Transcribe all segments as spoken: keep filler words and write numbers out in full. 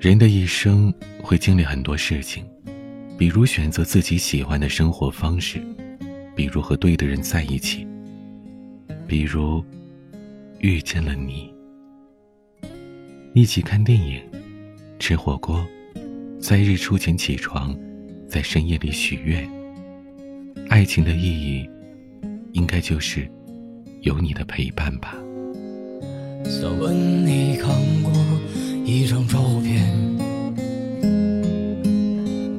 人的一生会经历很多事情，比如选择自己喜欢的生活方式，比如和对的人在一起，比如遇见了你，一起看电影，吃火锅，在日出前起床，在深夜里许愿。爱情的意义应该就是有你的陪伴吧。想问你看过一张照片，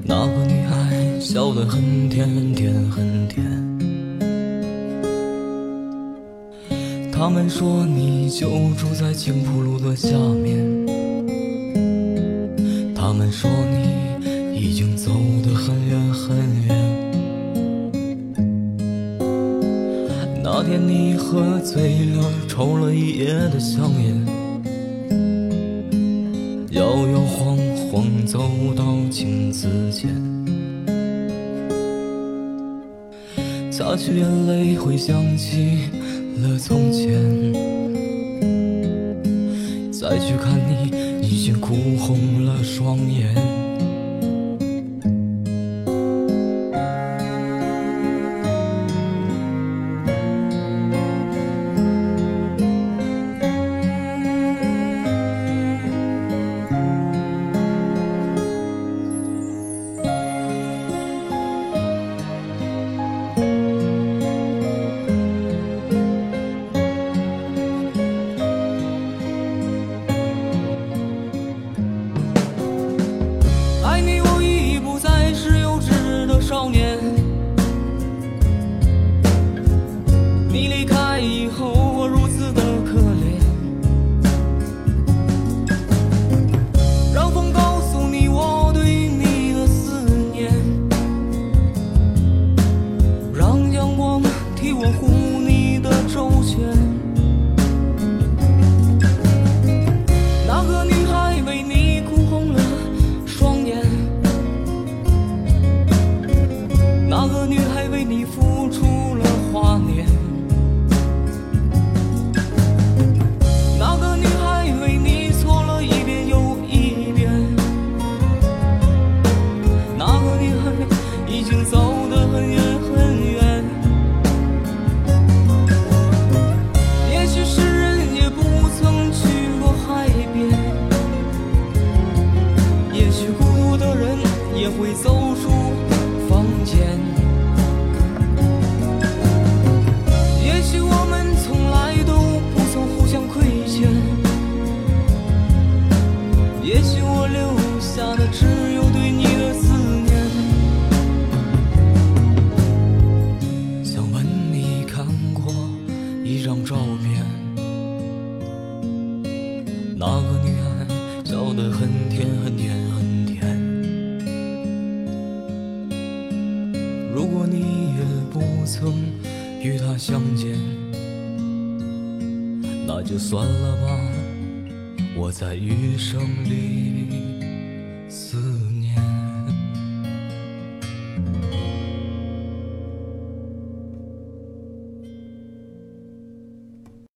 那个女孩笑得很甜很甜很甜，他们说你就住在青浦路的下面，他们说你已经走得很远很远。那天你喝醉了，抽了一夜的香烟，摇摇晃晃走到镜子前，擦去眼泪，回想起了从前。再去看你，已经哭红了双眼。算了吧，我在余生里思